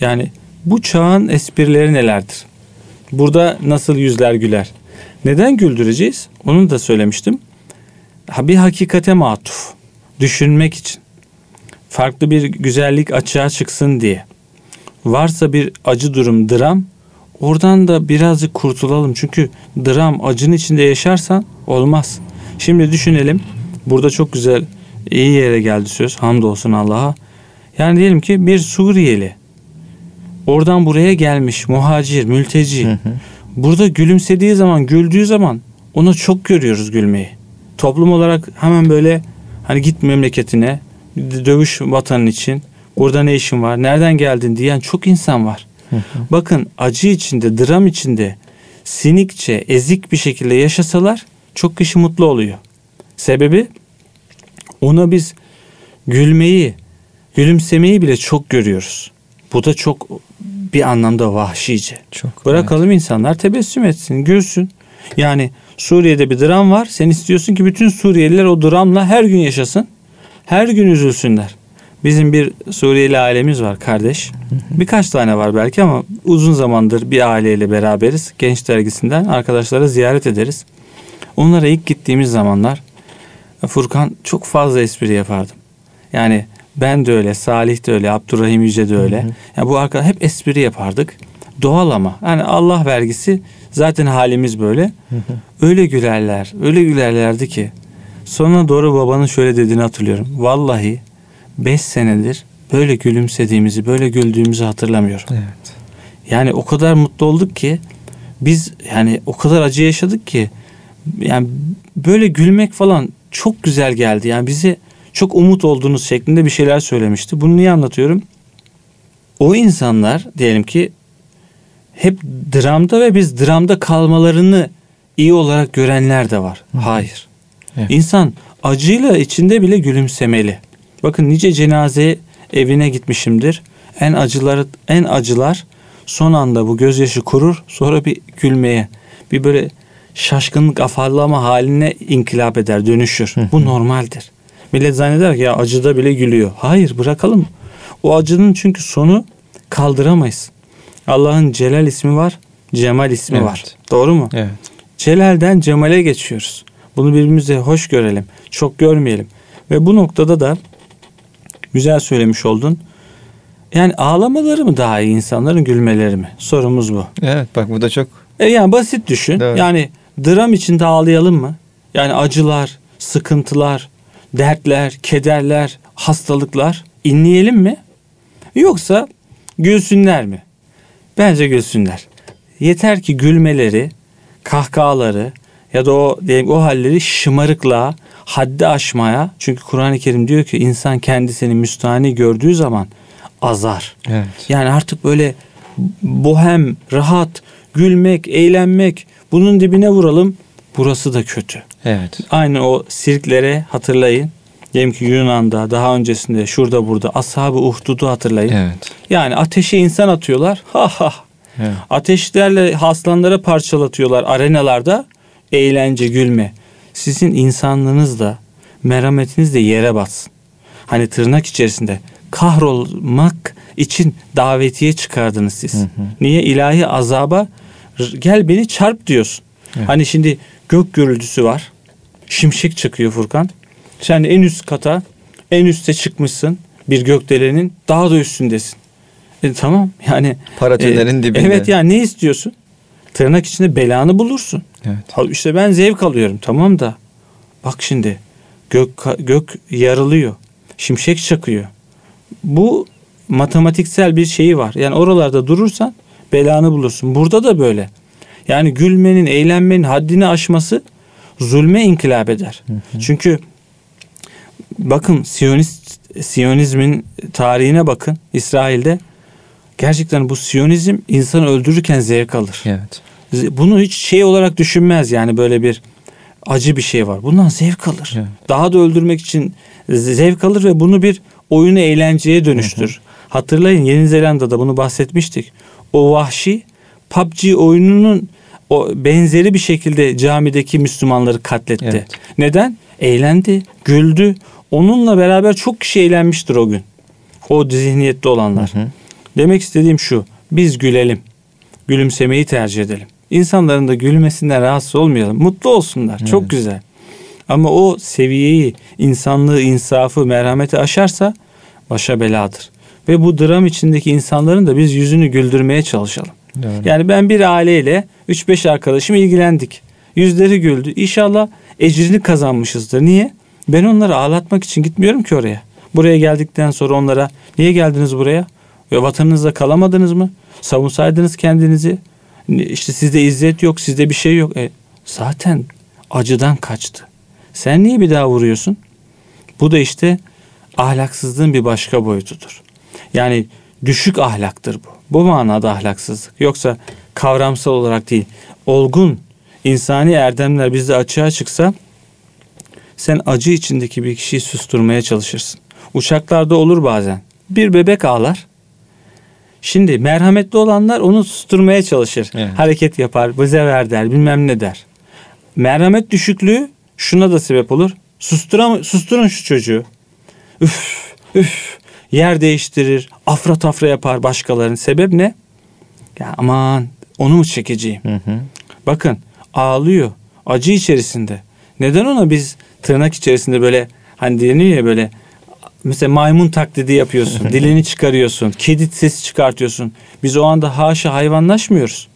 Yani bu çağın esprileri nelerdir? Burada nasıl yüzler güler? Neden güldüreceğiz? Onu da söylemiştim. Bir hakikate matuf. Düşünmek için. Farklı bir güzellik açığa çıksın diye. Varsa bir acı durum, dram. Oradan da birazcık kurtulalım. Çünkü dram, acının içinde yaşarsan olmaz. Şimdi düşünelim. Burada çok güzel, iyi yere geldi söz. Hamdolsun Allah'a. Yani diyelim ki bir Suriyeli oradan buraya gelmiş muhacir, mülteci. Burada gülümsediği zaman, güldüğü zaman ona çok görüyoruz gülmeyi. Toplum olarak hemen böyle hani git memleketine, dövüş vatanın için, burada ne işin var, nereden geldin diyen çok insan var. Bakın acı içinde, dram içinde sinikçe, ezik bir şekilde yaşasalar çok kişi mutlu oluyor. Sebebi ona biz gülmeyi, gülümsemeyi bile çok görüyoruz. Bu da çok bir anlamda vahşice. Çok, bırakalım evet. İnsanlar tebessüm etsin, gülsün. Yani Suriye'de bir dram var. Sen istiyorsun ki bütün Suriyeliler o dramla her gün yaşasın. Her gün üzülsünler. Bizim bir Suriyeli ailemiz var kardeş. Birkaç tane var belki ama uzun zamandır bir aileyle beraberiz. Genç Dergisi'nden arkadaşlara ziyaret ederiz. Onlara ilk gittiğimiz zamanlar Furkan çok fazla espri yapardım. Yani ben de öyle, Salih de öyle, Abdurrahim Yüce de öyle. Yani bu arkadaşlar hep espri yapardık. Doğal ama. Yani Allah vergisi zaten halimiz böyle. Öyle gülerler, öyle gülerlerdi ki. Sonuna doğru babanın şöyle dediğini hatırlıyorum. Vallahi 5 senedir böyle gülümsediğimizi, böyle güldüğümüzü hatırlamıyorum. Evet. Yani o kadar mutlu olduk ki biz, yani o kadar acı yaşadık ki, yani böyle gülmek falan çok güzel geldi. Yani bizi çok umut olduğunuz şeklinde bir şeyler söylemişti. Bunu niye anlatıyorum? O insanlar diyelim ki hep dramda ve biz dramda kalmalarını iyi olarak görenler de var. Hı. Hayır. Evet. İnsan acıyla içinde bile gülümsemeli. Bakın nice cenaze evine gitmişimdir. En acılar son anda bu gözyaşı kurur, sonra bir gülmeye, bir böyle şaşkınlık, afallama haline inkılap eder, dönüşür. Hı. Bu normaldir. Millet zanneder ki ya acıda bile gülüyor. Hayır, bırakalım. O acının çünkü sonu kaldıramayız. Allah'ın Celal ismi var, Cemal ismi var. Doğru mu? Evet. Celal'den Cemal'e geçiyoruz. Bunu birbirimize hoş görelim, çok görmeyelim. Ve bu noktada da güzel söylemiş oldun. Yani ağlamaları mı daha iyi, insanların gülmeleri mi? Sorumuz bu. Evet, bak bu da çok... yani basit düşün. Doğru. Yani dram içinde ağlayalım mı? Yani acılar, sıkıntılar, dertler, kederler, hastalıklar inleyelim mi? Yoksa gülsünler mi? Bence gülsünler. Yeter ki gülmeleri, kahkahaları ya da o diyelim o halleri şımarıklığa, haddi aşmaya. Çünkü Kur'an-ı Kerim diyor ki insan kendisini müstahni gördüğü zaman azar. Evet. Yani artık böyle bohem, rahat, gülmek, eğlenmek, bunun dibine vuralım. Burası da kötü. Evet. Aynı o sirklere hatırlayın. Diyelim ki Yunan'da, daha öncesinde şurada burada Ashab-ı Uhdud'u hatırlayın. Evet. Yani ateşe insan atıyorlar. Ha ha. Evet. Ateşlerle aslanlara parçalatıyorlar arenalarda. Eğlence, gülme. Sizin insanlığınız da, merhametiniz de yere batsın. Hani tırnak içerisinde kahrolmak için davetiye çıkardınız siz. Hı hı. Niye? İlahi azaba gel beni çarp diyorsun. Evet. Hani şimdi gök gürültüsü var. Şimşek çıkıyor Furkan. Sen en üst kata, en üste çıkmışsın bir gökdelenin, daha da üstündesin. Tamam yani. Paratonların dibinde. Evet, yani ne istiyorsun? Tırnak içinde belanı bulursun. Evet. İşte ben zevk alıyorum, tamam da bak şimdi gök yarılıyor. Şimşek çakıyor. Bu matematiksel bir şeyi var. Yani oralarda durursan belanı bulursun. Burada da böyle. Yani gülmenin, eğlenmenin haddini aşması zulme inkılap eder. Hı hı. Çünkü bakın Siyonizmin tarihine bakın İsrail'de. Gerçekten bu Siyonizm insanı öldürürken zevk alır. Evet. Bunu hiç şey olarak düşünmez, yani böyle bir acı bir şey var. Bundan zevk alır. Evet. Daha da öldürmek için zevk alır ve bunu bir oyunu, eğlenceye dönüştür. Hı hı. Hatırlayın Yeni Zelanda'da bunu bahsetmiştik. O vahşi PUBG oyununun o benzeri bir şekilde camideki Müslümanları katletti. Evet. Neden? Eğlendi, güldü. Onunla beraber çok kişi eğlenmiştir o gün. O zihniyette olanlar. Hı hı. Demek istediğim şu: biz gülelim. Gülümsemeyi tercih edelim. İnsanların da gülmesinden rahatsız olmayalım. Mutlu olsunlar. Evet. Çok güzel. Ama o seviyeyi, insanlığı, insafı, merhameti aşarsa başa beladır. Ve bu dram içindeki insanların da biz yüzünü güldürmeye çalışalım. Evet. Yani ben bir aileyle 3-5 arkadaşım ilgilendik. Yüzleri güldü. İnşallah ecrini kazanmışızdır. Niye? Ben onları ağlatmak için gitmiyorum ki oraya. Buraya geldikten sonra onlara niye geldiniz buraya? Ve vatanınızda kalamadınız mı? Savunsaydınız kendinizi. İşte sizde izzet yok, sizde bir şey yok. Zaten acıdan kaçtı. Sen niye bir daha vuruyorsun? Bu da işte ahlaksızlığın bir başka boyutudur. Yani düşük ahlaktır bu. Bu manada ahlaksızlık. Yoksa kavramsal olarak değil, olgun insani erdemler bizde açığa çıksa sen acı içindeki bir kişiyi susturmaya çalışırsın. Uçaklarda olur bazen. Bir bebek ağlar. Şimdi merhametli olanlar onu susturmaya çalışır. Evet. Hareket yapar, bize ver der, bilmem ne der. Merhamet düşüklüğü şuna da sebep olur. Susturun şu çocuğu. Üf. Yer değiştirir, afra tafra yapar başkalarının. Sebep ne? Ya aman, onu mu çekeceğim? Hı hı. Bakın ağlıyor, acı içerisinde. Neden ona biz tırnak içerisinde böyle, hani deniyor ya böyle, mesela maymun taklidi yapıyorsun, dilini çıkarıyorsun, kedi sesi çıkartıyorsun. Biz o anda haşa hayvanlaşmıyoruz.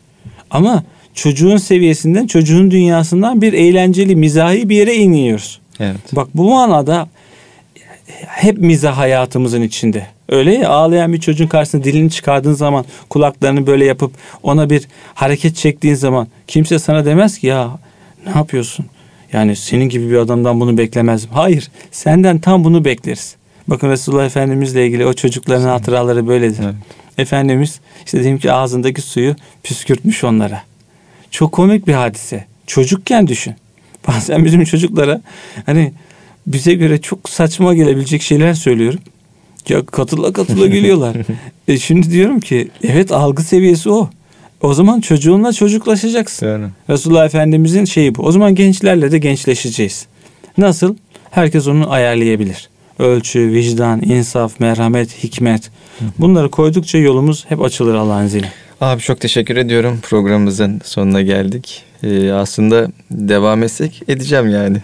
Ama çocuğun seviyesinden, çocuğun dünyasından bir eğlenceli, mizahi bir yere iniyoruz. Evet. Bak bu manada hep mizah hayatımızın içinde. Öyle ya, ağlayan bir çocuğun karşısına dilini çıkardığın zaman, kulaklarını böyle yapıp ona bir hareket çektiğin zaman kimse sana demez ki ya ne yapıyorsun? Yani senin gibi bir adamdan bunu beklemezdim. Hayır, senden tam bunu bekleriz. Bakın Resulullah Efendimiz'le ilgili o çocukların hatıraları böyledir. Evet. Efendimiz işte diyelim ki ağzındaki suyu püskürtmüş onlara. Çok komik bir hadise. Çocukken düşün. Bazen bizim çocuklara hani bize göre çok saçma gelebilecek şeyler söylüyorum. Ya katıla geliyorlar. Şimdi diyorum ki evet, algı seviyesi o. O zaman çocuğunla çocuklaşacaksın. Yani. Resulullah Efendimizin şeyi bu. O zaman gençlerle de gençleşeceğiz. Nasıl? Herkes onu ayarlayabilir. Ölçü, vicdan, insaf, merhamet, hikmet. Bunları koydukça yolumuz hep açılır Allah'ın izniyle. Abi çok teşekkür ediyorum. Programımızın sonuna geldik. Aslında devam etsek edeceğim yani.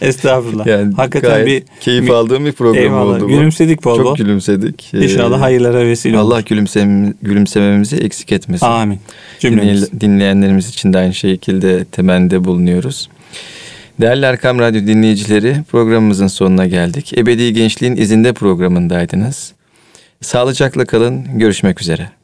Estağfurullah. Yani hakikaten bir keyif aldığım bir program oldu. Gülümsedik bol bol. Çok gülümsedik. İnşallah hayırlara vesile olur. Allah gülümsememizi eksik etmesin. Amin. Cümlemiz. Dinleyenlerimiz için de aynı şekilde temennide bulunuyoruz. Değerli Erkam Radyo dinleyicileri, programımızın sonuna geldik. Ebedi Gençliğin İzinde programındaydınız. Sağlıcakla kalın. Görüşmek üzere.